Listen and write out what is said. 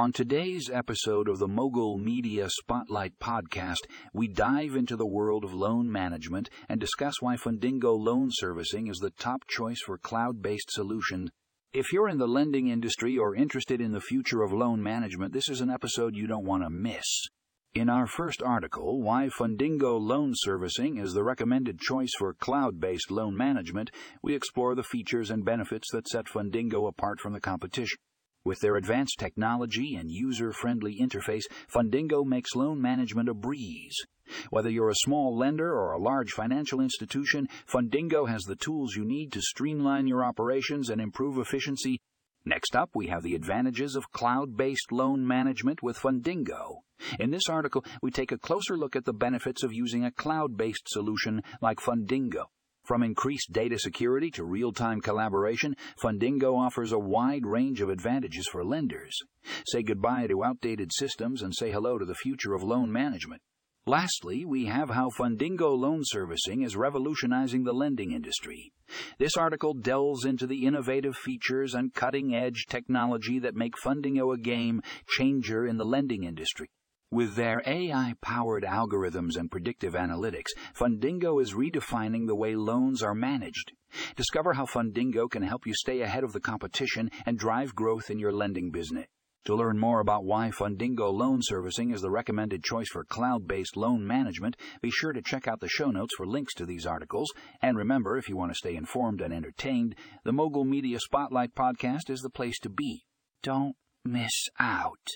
On today's episode of the Mogul Media Spotlight podcast, we dive into the world of loan management and discuss why Fundingo Loan Servicing is the top choice for cloud-based solutions. If you're in the lending industry or interested in the future of loan management, this is an episode you don't want to miss. In our first article, Why Fundingo Loan Servicing is the Recommended Choice for Cloud-Based Loan Management, we explore the features and benefits that set Fundingo apart from the competition. With their advanced technology and user-friendly interface, Fundingo makes loan management a breeze. Whether you're a small lender or a large financial institution, Fundingo has the tools you need to streamline your operations and improve efficiency. Next up, we have the advantages of cloud-based loan management with Fundingo. In this article, we take a closer look at the benefits of using a cloud-based solution like Fundingo. From increased data security to real-time collaboration, Fundingo offers a wide range of advantages for lenders. Say goodbye to outdated systems and say hello to the future of loan management. Lastly, we have how Fundingo Loan Servicing is revolutionizing the lending industry. This article delves into the innovative features and cutting-edge technology that make Fundingo a game-changer in the lending industry. With their AI-powered algorithms and predictive analytics, Fundingo is redefining the way loans are managed. Discover how Fundingo can help you stay ahead of the competition and drive growth in your lending business. To learn more about why Fundingo Loan Servicing is the recommended choice for cloud-based loan management, be sure to check out the show notes for links to these articles. And remember, if you want to stay informed and entertained, the Mogul Media Spotlight podcast is the place to be. Don't miss out.